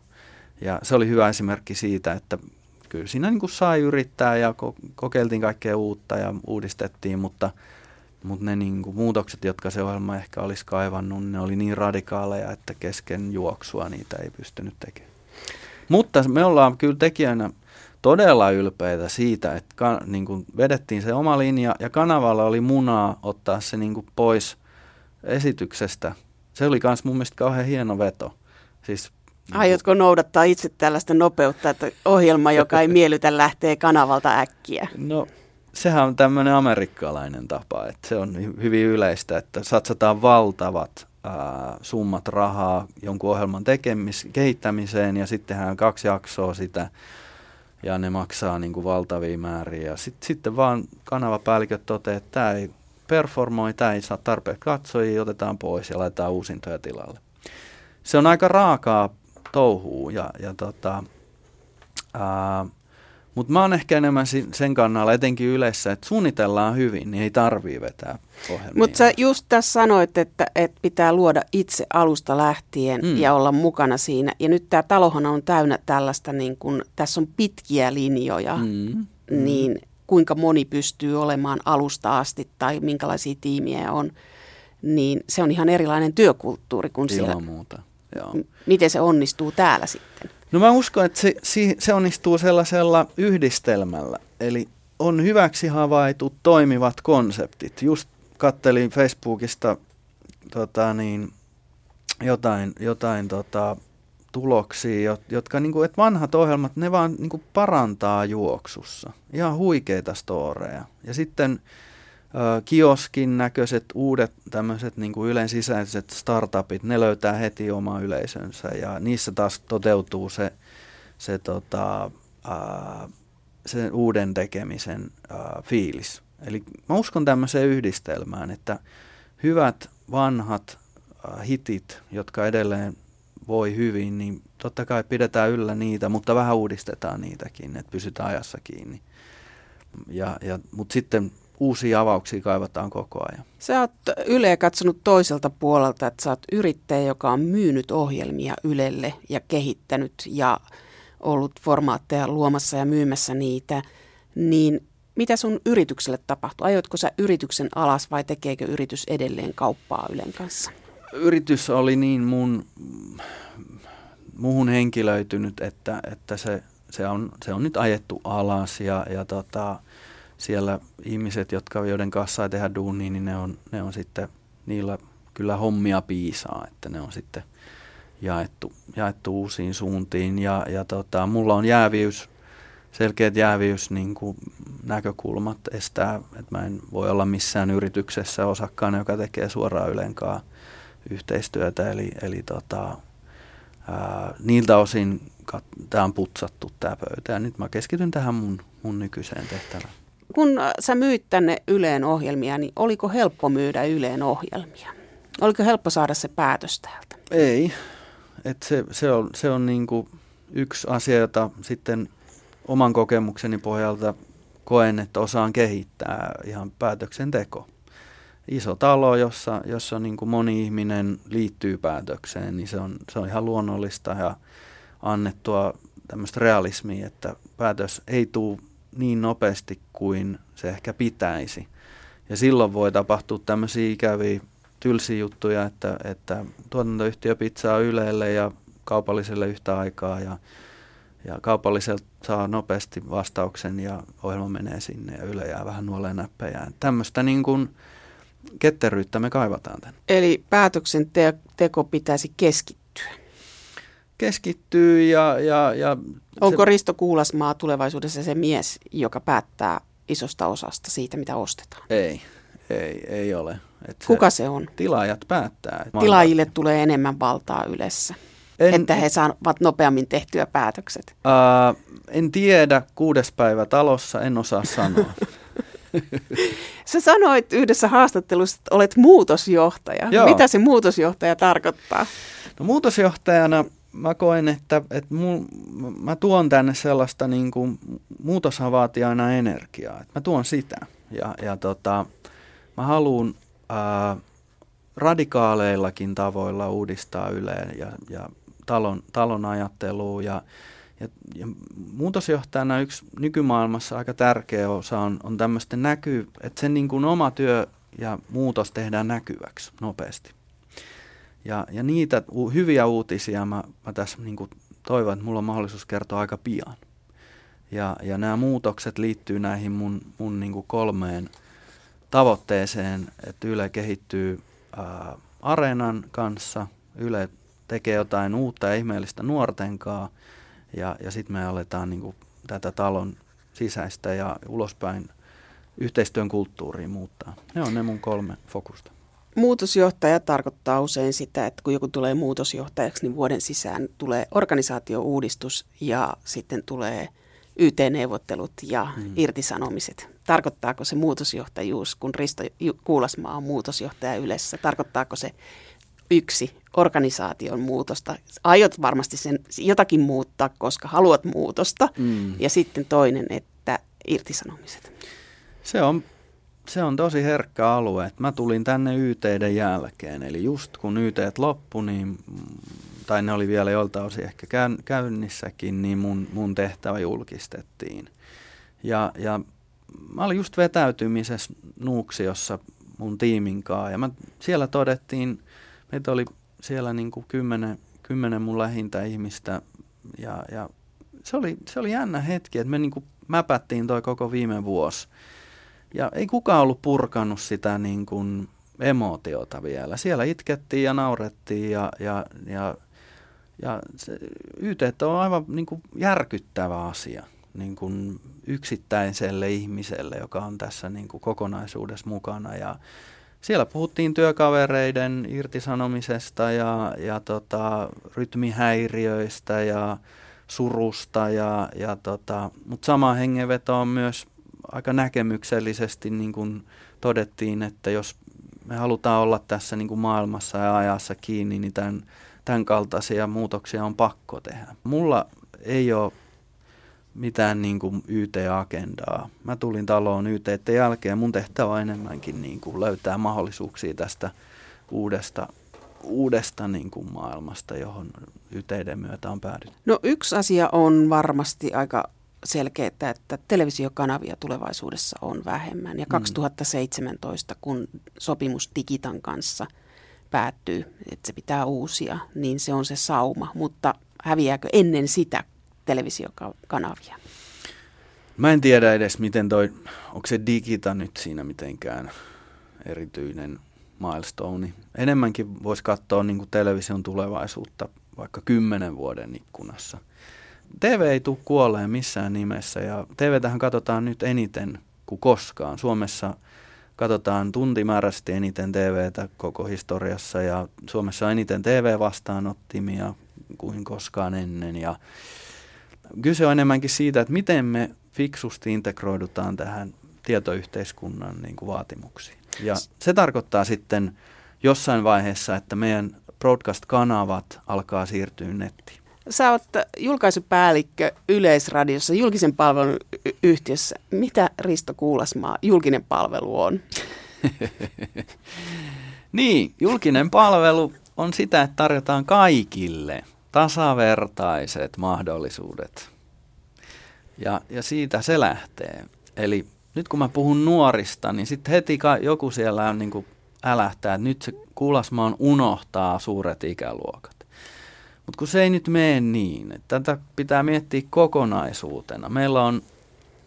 Ja se oli hyvä esimerkki siitä, että kyllä siinä niin kuin sai yrittää ja ko- kokeiltiin kaikkea uutta ja uudistettiin, mutta Mutta ne niinku muutokset, jotka se ohjelma ehkä olisi kaivannut, ne oli niin radikaaleja, että kesken juoksua niitä ei pystynyt tekemään. Mutta me ollaan kyllä tekijänä todella ylpeitä siitä, että ka- niinku vedettiin se oma linja ja kanavalla oli munaa ottaa se niinku pois esityksestä. Se oli myös mun mielestä kauhean hieno veto. Siis aiotko noudattaa itse tällaista nopeutta, että ohjelma, joka ei miellytä, lähtee kanavalta äkkiä? No. Sehän on tämmöinen amerikkalainen tapa, että se on hyvin yleistä, että satsataan valtavat ää, summat rahaa jonkun ohjelman tekemis- kehittämiseen ja sitten tehdään kaksi jaksoa sitä ja ne maksaa niin kuin valtavia määriä. Ja sit, sitten vaan kanavapäälliköt toteaa, että tämä ei performoi, tämä ei saa tarpeeksi katsojia, otetaan pois ja laitetaan uusintoja tilalle. Se on aika raakaa touhua ja, ja tota... Ää, Mutta mä oon ehkä enemmän sen kannalla, etenkin Ylessä, että suunnitellaan hyvin, niin ei tarvii vetää ohjelmia. Mutta sä just tässä sanoit, että, että pitää luoda itse alusta lähtien mm. ja olla mukana siinä. Ja nyt tää talohan on täynnä tällaista, niin kun, tässä on pitkiä linjoja, mm. niin kuinka moni pystyy olemaan alusta asti tai minkälaisia tiimiä on, niin se on ihan erilainen työkulttuuri kuin siellä. Ilman muuta, joo. Miten se onnistuu täällä sitten? No mä uskon, että se, se onnistuu sellaisella yhdistelmällä, eli on hyväksi havaitut toimivat konseptit. Just kattelin Facebookista tota niin, jotain, jotain tota, tuloksia, jotka niin kuin, että vanhat ohjelmat, ne vaan niin kuin parantaa juoksussa. Ihan huikeita storeja. Ja sitten ö, kioskin näköiset uudet tämmöiset niin kuin Ylen sisäiset startupit, ne löytää heti oma yleisönsä ja niissä taas toteutuu se, se, tota, ää, se uuden tekemisen ää, fiilis. Eli mä uskon tämmöiseen yhdistelmään, että hyvät vanhat ää, hitit, jotka edelleen voi hyvin, niin totta kai pidetään yllä niitä, mutta vähän uudistetaan niitäkin, että pysytään ajassa kiinni. Ja, ja, mutta sitten uusia avauksia kaivataan koko ajan. Sä oot Yleä katsonut toiselta puolelta, että sä oot yrittäjä, joka on myynyt ohjelmia Ylelle ja kehittänyt ja ollut formaatteja luomassa ja myymässä niitä. Niin mitä sun yritykselle tapahtuu? Aiotko sä yrityksen alas vai tekeekö yritys edelleen kauppaa Ylen kanssa? Yritys oli niin mun, muhun henkilöitynyt, että, että se, se, on, se on nyt ajettu alas ja, ja tota... Siellä ihmiset, jotka, joiden kanssa saa tehdä duunia, niin ne on, ne on sitten, niillä kyllä hommia piisaa, että ne on sitten jaettu, jaettu uusiin suuntiin. Ja, ja tota, mulla on jääviys, selkeät jääviys, niin kuin näkökulmat estää, että mä en voi olla missään yrityksessä osakkaana, joka tekee suoraan Ylenkaan yhteistyötä. Eli, eli tota, ää, niiltä osin kat- tää on putsattu tää pöytä ja nyt mä keskityn tähän mun, mun nykyiseen tehtävään. Kun sä myit tänne Yleen ohjelmia, niin oliko helppo myydä Yleen ohjelmia? Oliko helppo saada se päätös täältä? Ei. Et se, se on, se on niinku yksi asia, jota sitten oman kokemukseni pohjalta koen, että osaan kehittää ihan päätöksenteko. Iso talo, jossa, jossa niinku moni ihminen liittyy päätökseen, niin se on, se on ihan luonnollista ja annettua tämmöistä realismia, että päätös ei tule niin nopeasti kuin se ehkä pitäisi. Ja silloin voi tapahtua tämmöisiä ikäviä tylsiä juttuja, että, että tuotantoyhtiö pitsaa Ylelle ja kaupalliselle yhtä aikaa ja, ja kaupalliselta saa nopeasti vastauksen ja ohjelma menee sinne ja Yle jää vähän nuoleen näppejään. Tämmöistä niin kuin ketteryyttä me kaivataan tänne. Eli päätöksenteko pitäisi keskittyä. Keskittyy ja... ja, ja Onko se... Risto Kuulasmaa tulevaisuudessa se mies, joka päättää isosta osasta siitä, mitä ostetaan? Ei, ei, ei ole. Et kuka se, se on? Tilaajat päättää. Tilaajille tulee enemmän valtaa Ylessä, en, että he saavat nopeammin tehtyä päätökset. Ää, en tiedä, kuudes päivä talossa, en osaa sanoa. Sä sanoit yhdessä haastattelussa, että olet muutosjohtaja. Joo. Mitä se muutosjohtaja tarkoittaa? No, muutosjohtajana mä koen, että, että mul, mä tuon tänne sellaista, niin kuin, muutoshan vaatii aina energiaa. Että mä tuon sitä ja, ja tota, mä haluun ää, radikaaleillakin tavoilla uudistaa Yleen ja, ja talon, talon ajattelua ja Ja, ja muutosjohtajana yksi nykymaailmassa aika tärkeä osa on, on tämmöistä näkyy, että sen niin kuin oma työ ja muutos tehdään näkyväksi nopeasti. Ja, ja niitä u, hyviä uutisia mä, mä tässä niin kuin toivon, että mulla on mahdollisuus kertoa aika pian. Ja, ja nämä muutokset liittyy näihin mun, mun niin kuin kolmeen tavoitteeseen, että Yle kehittyy ää, Areenan kanssa, Yle tekee jotain uutta ja ihmeellistä nuortenkaan. Ja, ja sitten me aletaan niinku tätä talon sisäistä ja ulospäin yhteistyön kulttuuriin muuttaa. Ne on ne mun kolme fokusta. Muutosjohtaja tarkoittaa usein sitä, että kun joku tulee muutosjohtajaksi, niin vuoden sisään tulee organisaatiouudistus ja sitten tulee Y T-neuvottelut ja mm. irtisanomiset. Tarkoittaako se muutosjohtajuus, kun Risto Kuulasmaa on muutosjohtaja Ylessä, tarkoittaako se yksi organisaation muutosta? Aiot varmasti sen jotakin muuttaa, koska haluat muutosta. Mm. Ja sitten toinen, että irtisanomiset. Se on, se on tosi herkkä alue. Mä tulin tänne Y T:den jälkeen. Eli just kun Y T:t loppu, niin, tai ne oli vielä joltain osin ehkä käynnissäkin, niin mun, mun tehtävä julkistettiin. Ja, ja mä olin just vetäytymisessä Nuuksiossa mun tiimin kanssa. Ja mä, siellä todettiin, meitä oli siellä niin kuin kymmenen, kymmenen mun lähintä ihmistä ja, ja se, oli, se oli jännä hetki, että me niin kuin mäpättiin toi koko viime vuosi. Ja ei kukaan ollut purkanut sitä niin kuin emootiota vielä. Siellä itkettiin ja naurettiin ja, ja, ja, ja se Y T on aivan niin kuin järkyttävä asia niin kuin yksittäiselle ihmiselle, joka on tässä niin kuin kokonaisuudessa mukana ja siellä puhuttiin työkavereiden irtisanomisesta ja, ja tota, rytmihäiriöistä ja surusta, ja, ja tota, mutta sama hengenveto on myös aika näkemyksellisesti niin kuin todettiin, että jos me halutaan olla tässä niin kuin maailmassa ja ajassa kiinni, niin tämän, tämän kaltaisia muutoksia on pakko tehdä. Mulla ei ole mitään niin kuin Y T-agendaa. Mä tulin taloon Y T:n jälkeen. Mun tehtävä on enemmänkin niin kuin löytää mahdollisuuksia tästä uudesta, uudesta niin kuin maailmasta, johon Y T:n myötä on päädytty. No yksi asia on varmasti aika selkeä, että televisiokanavia tulevaisuudessa on vähemmän. Ja kaksituhattaseitsemäntoista, kun sopimus Digitan kanssa päättyy, että se pitää uusia, niin se on se sauma. Mutta häviääkö ennen sitä televisiokanavia? Mä en tiedä edes, miten toi, onko se Digita nyt siinä mitenkään erityinen milestone. Enemmänkin voisi katsoa niin kuin television tulevaisuutta vaikka kymmenen vuoden ikkunassa. T V ei tule kuolleen missään nimessä ja T V:tähän katsotaan nyt eniten kuin koskaan. Suomessa katsotaan tuntimääräisesti eniten T V:tä koko historiassa ja Suomessa on eniten T V-vastaanottimia kuin koskaan ennen. Ja kyse on enemmänkin siitä, että miten me fiksusti integroidutaan tähän tietoyhteiskunnan niin kuin vaatimuksiin. Ja se tarkoittaa sitten jossain vaiheessa, että meidän broadcast-kanavat alkaa siirtyä nettiin. Sä oot julkaisupäällikkö Yleisradiossa, julkisen palvelun yhtiössä. Mitä, Risto Kuulasmaa, julkinen palvelu on? Niin, julkinen palvelu on sitä, että tarjotaan kaikille tasavertaiset mahdollisuudet. Ja, ja siitä se lähtee. Eli nyt kun mä puhun nuorista, niin sitten heti joku siellä on niin kuin älähtää, että nyt se Kuulasmaan unohtaa suuret ikäluokat. Mutta kun se ei nyt mene niin, tätä pitää miettiä kokonaisuutena. Meillä on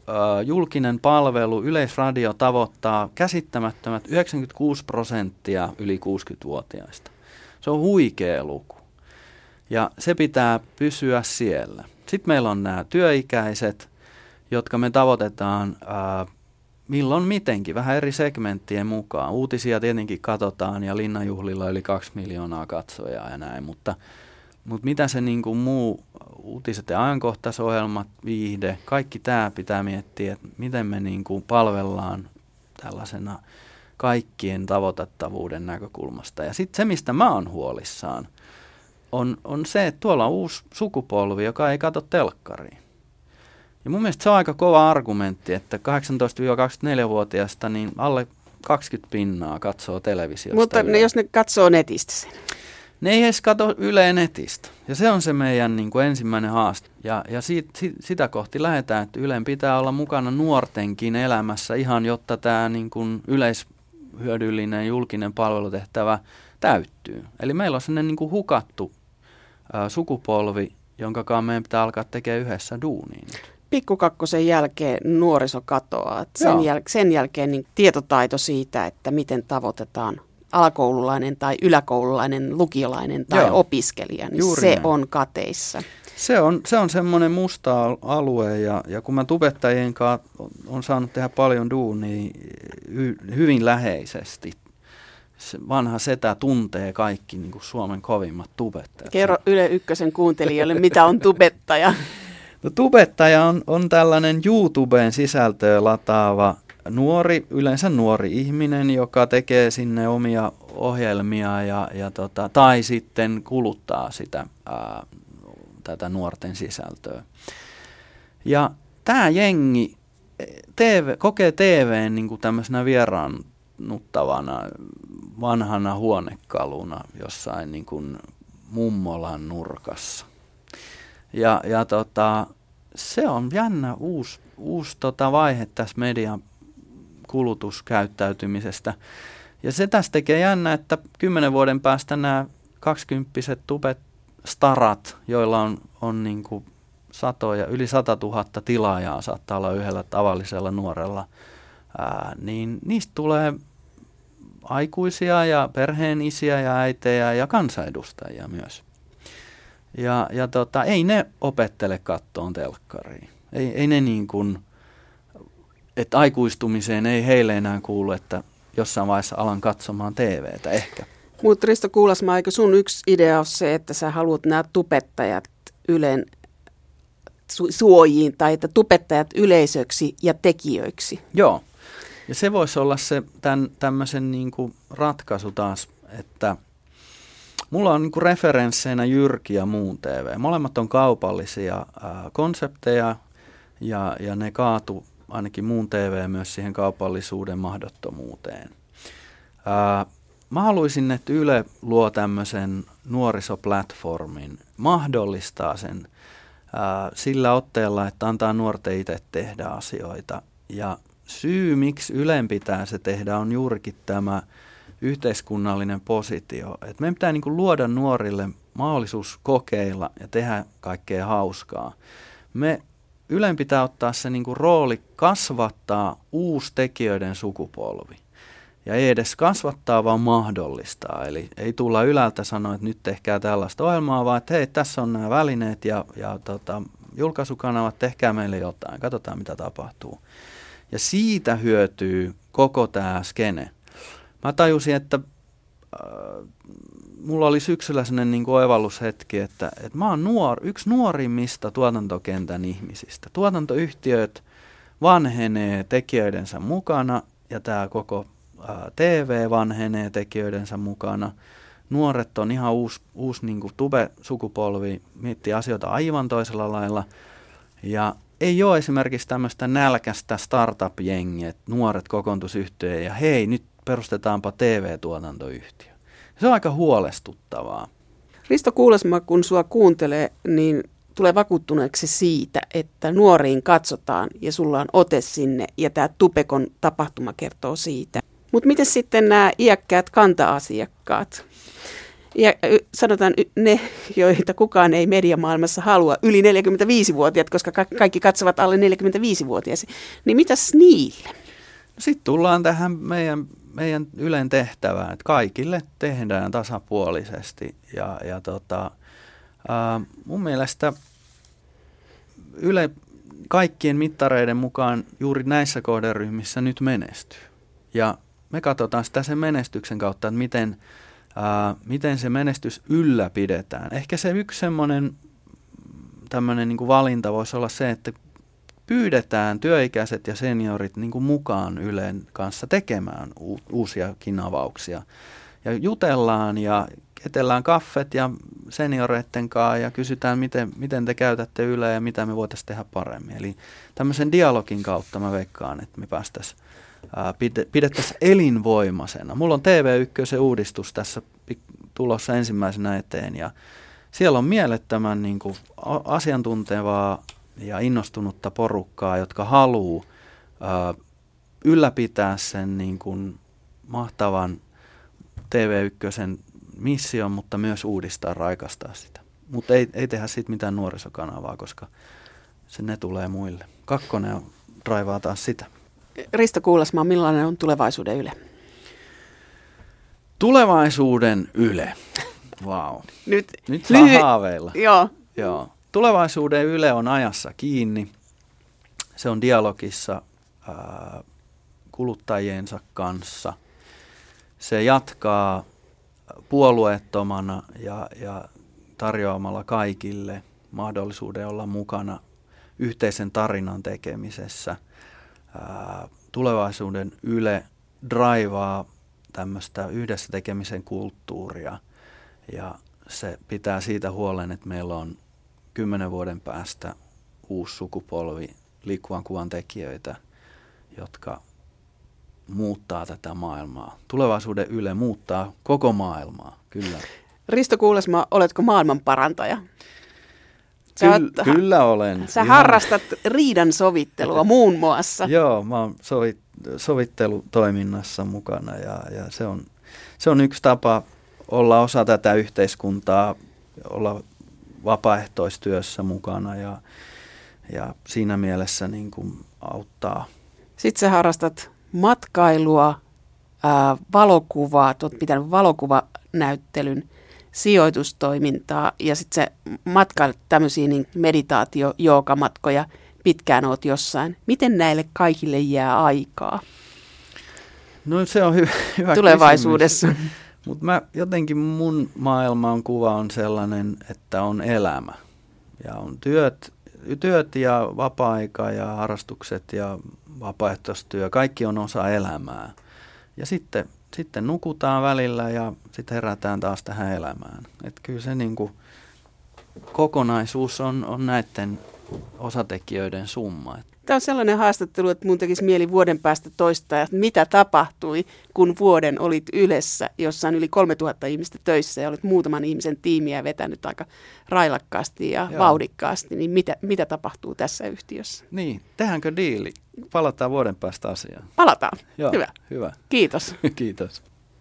ö, julkinen palvelu, Yleisradio tavoittaa käsittämättömät yhdeksänkymmentäkuusi prosenttia yli kuusikymmentävuotiaista. Se on huikea luku ja se pitää pysyä siellä. Sitten meillä on nämä työikäiset, jotka me tavoitetaan ö, milloin mitenkin, vähän eri segmenttien mukaan. Uutisia tietenkin katsotaan ja linnanjuhlilla yli kaksi miljoonaa katsojaa ja näin, mutta... Mutta mitä se niin kuin muu, uutiset ja ajankohtaisohjelmat, viihde, kaikki tämä pitää miettiä, että miten me niin kuin palvellaan tällaisena kaikkien tavoitettavuuden näkökulmasta. Ja sitten se, mistä mä oon huolissaan, on, on se, että tuolla on uusi sukupolvi, joka ei katso telkkariin. Ja mun mielestä se on aika kova argumentti, että kahdeksantoista kaksikymmentäneljä-vuotiaista niin alle kaksikymmentä pinnaa katsoo televisiosta. Mutta ne, jos ne katsoo netistä sen. Ne ei edes katso Yle netistä. Ja se on se meidän niin kuin ensimmäinen haaste. Ja, ja siitä, si, sitä kohti lähdetään, että Ylen pitää olla mukana nuortenkin elämässä ihan, jotta tämä niin kuin yleishyödyllinen julkinen palvelutehtävä täyttyy. Eli meillä on sellainen niin kuin hukattu ä, sukupolvi, jonka kanssa meidän pitää alkaa tekemään yhdessä duuniin. Pikkukakkosen jälkeen nuoriso katoaa. Sen, jäl, sen jälkeen niin tietotaito siitä, että miten tavoitetaan alakoululainen tai yläkoululainen, lukiolainen tai Joo. opiskelija, niin Juuri se näin. on kateissa. Se on, se on semmoinen musta alue ja, ja kun mä tubettajien kanssa on saanut tehdä paljon duunia hy, hyvin läheisesti, se vanha setä tuntee kaikki niin kuin Suomen kovimmat tubettajat. Kerro Yle Ykkösen kuuntelijoille, mitä on tubettaja? No, tubettaja on, on tällainen YouTubeen sisältöä lataava nuori, yleensä nuori ihminen, joka tekee sinne omia ohjelmia ja, ja tota, tai sitten kuluttaa sitä, ää, tätä nuorten sisältöä. Ja tämä jengi T V, kokee T V:n niin kuin tämmöisenä vieraannuttavana vanhana huonekaluna jossain niin kuin mummolan nurkassa. Ja, ja tota, se on jännä uusi, uusi tota vaihe tässä median kulutuskäyttäytymisestä. Ja se tässä tekee jännä, että kymmenen vuoden päästä nämä kaksikymppiset tubestarat, joilla on, on niin kuin satoja, yli satatuhatta tilaajaa saattaa olla yhdellä tavallisella nuorella, ää, niin niistä tulee aikuisia ja perheenisiä ja äitejä ja kansanedustajia myös. Ja, ja tota, ei ne opettele kattoon telkkariin. Ei, ei ne niin kuin... Että aikuistumiseen ei heille enää kuulu, että jossain vaiheessa alan katsomaan T V:tä ehkä. Mutta Risto Kuulasmaa, eikö sun yksi idea on se, että sä haluat nämä tubettajat Ylen su- suojiin tai että tubettajat yleisöksi ja tekijöiksi? Joo, ja se voisi olla se tämän, tämmöisen niinku ratkaisu taas, että mulla on niinku referensseinä Jyrki ja Moon T V. Molemmat on kaupallisia äh, konsepteja ja, ja ne kaatu ainakin Moon T V myös siihen kaupallisuuden mahdottomuuteen. Ää, mä haluaisin, että Yle luo tämmöisen nuorisoplatformin, mahdollistaa sen ää, sillä otteella, että antaa nuorten itse tehdä asioita. Ja syy, miksi Ylen pitää se tehdä, on juurikin tämä yhteiskunnallinen positio. Et meidän pitää niinku luoda nuorille mahdollisuus kokeilla ja tehdä kaikkea hauskaa. Me Ylen pitää ottaa se niin kuin rooli kasvattaa uustekijöiden sukupolvi. ja ei edes kasvattaa, vaan mahdollistaa. Eli ei tulla ylältä sanoa, että nyt tehkää tällaista ohjelmaa, vaan että hei, tässä on nämä välineet ja, ja tota, julkaisukanavat, tehkää meille jotain, katsotaan mitä tapahtuu. Ja siitä hyötyy koko tämä skene. Mä tajusin, että äh, mulla oli syksyllä sellainen niin kuin oivallushetki, että, että mä oon nuor, yksi nuorimmista tuotantokentän ihmisistä. Tuotantoyhtiöt vanhenee tekijöidensä mukana ja tämä koko T V vanhenee tekijöidensä mukana. Nuoret on ihan uusi, uusi niin kuin tube-sukupolvi, miettii asioita aivan toisella lailla. Ja ei ole esimerkiksi tämmöistä nälkästä startup-jengiä, että nuoret kokoontusyhtiöön ja hei, nyt perustetaanpa T V-tuotantoyhtiö. Se on aika huolestuttavaa. Risto Kuulasmaa, kun sua kuuntelee, niin tulee vakuuttuneeksi siitä, että nuoriin katsotaan ja sulla on ote sinne ja tämä Tupekon tapahtuma kertoo siitä. Mutta miten sitten nämä iäkkäät kanta-asiakkaat? Ja sanotaan ne, joita kukaan ei mediamaailmassa halua, yli neljäkymmentäviisivuotiaat, koska kaikki katsovat alle neljäkymmentäviisivuotiaisiin. Niin mitäs niille? Sitten tullaan tähän meidän, meidän Ylen tehtävään, että kaikille tehdään tasapuolisesti. Ja, ja tota, ää, mun mielestä Yle kaikkien mittareiden mukaan juuri näissä kohderyhmissä nyt menestyy. Ja me katsotaan sitä sen menestyksen kautta, että miten, ää, miten se menestys ylläpidetään. Ehkä se yksi semmoinen tämmöinen niin kuin valinta voisi olla se, että pyydetään työikäiset ja seniorit niin kuin mukaan Ylen kanssa tekemään u- uusiakin avauksia. Ja jutellaan ja ketellään kaffet ja senioreitten kanssa ja kysytään, miten, miten te käytätte Yleä ja mitä me voitaisiin tehdä paremmin. Eli tämmöisen dialogin kautta mä veikkaan, että me päästäisiin pidettäisiin elinvoimaisena. Mulla on T V yksi uudistus tässä tulossa ensimmäisenä eteen ja siellä on mielettömän niin kuin asiantuntevaa ja innostunutta porukkaa, jotka haluaa äh, ylläpitää sen niin kuin mahtavan T V yksi mission, mutta myös uudistaa, raikastaa sitä. Mutta ei, ei tehdä siitä mitään nuorisokanavaa, koska se ne tulee muille. Kakkonen draivaa taas sitä. Risto Kuulasmaa, millainen on tulevaisuuden Yle? Tulevaisuuden Yle. Vau. Wow. Nyt, Nyt saa lyhy- haaveilla. Joo. Joo. Tulevaisuuden Yle on ajassa kiinni. Se on dialogissa ää, kuluttajiensa kanssa. Se jatkaa puolueettomana ja, ja tarjoamalla kaikille mahdollisuuden olla mukana yhteisen tarinan tekemisessä. Ää, tulevaisuuden Yle draivaa tämmöistä yhdessä tekemisen kulttuuria ja se pitää siitä huolen, että meillä on kymmenen vuoden päästä uusi sukupolvi liikkuvan kuvan tekijöitä, jotka muuttaa tätä maailmaa. Tulevaisuuden Yle muuttaa koko maailmaa, kyllä. Risto Kuulasmaa, oletko maailman parantaja? Kyllä, kyllä olen. Sä ihan harrastat riidan sovittelua muun muassa. Joo, mä oon sovit, sovittelutoiminnassa mukana ja, ja se, on, se on yksi tapa olla osa tätä yhteiskuntaa, olla vapaaehtoistyössä mukana ja, ja siinä mielessä niin kuin auttaa. Sitten sä harrastat matkailua, ää, valokuvaa, oot pitänyt valokuvanäyttelyn, sijoitustoimintaa ja sitten se matkailet tämmöisiä niin meditaatio-joogamatkoja, pitkään oot jossain. Miten näille kaikille jää aikaa? No se on hyvä, hyvä tulevaisuudessa. Mutta mä jotenkin mun maailmankuva on sellainen, että on elämä ja on työt, työt ja vapaa-aika ja harrastukset ja vapaaehtoistyö. Kaikki on osa elämää ja sitten Sitten nukutaan välillä ja sitten herätään taas tähän elämään. Et kyllä se niinku kokonaisuus on, on näiden osatekijöiden summa. Tämä on sellainen haastattelu, että mun tekisi mieli vuoden päästä toistaa, että mitä tapahtui, kun vuoden olit Ylessä, jossa on yli kolmetuhatta ihmistä töissä ja olet muutaman ihmisen tiimiä vetänyt aika railakkaasti ja Joo. vauhdikkaasti. Niin mitä, mitä tapahtuu tässä yhtiössä? Niin, tehdäänkö diili? Palataan vuoden päästä asiaan. Palataan. Joo, hyvä. hyvä. Kiitos. Kiitos.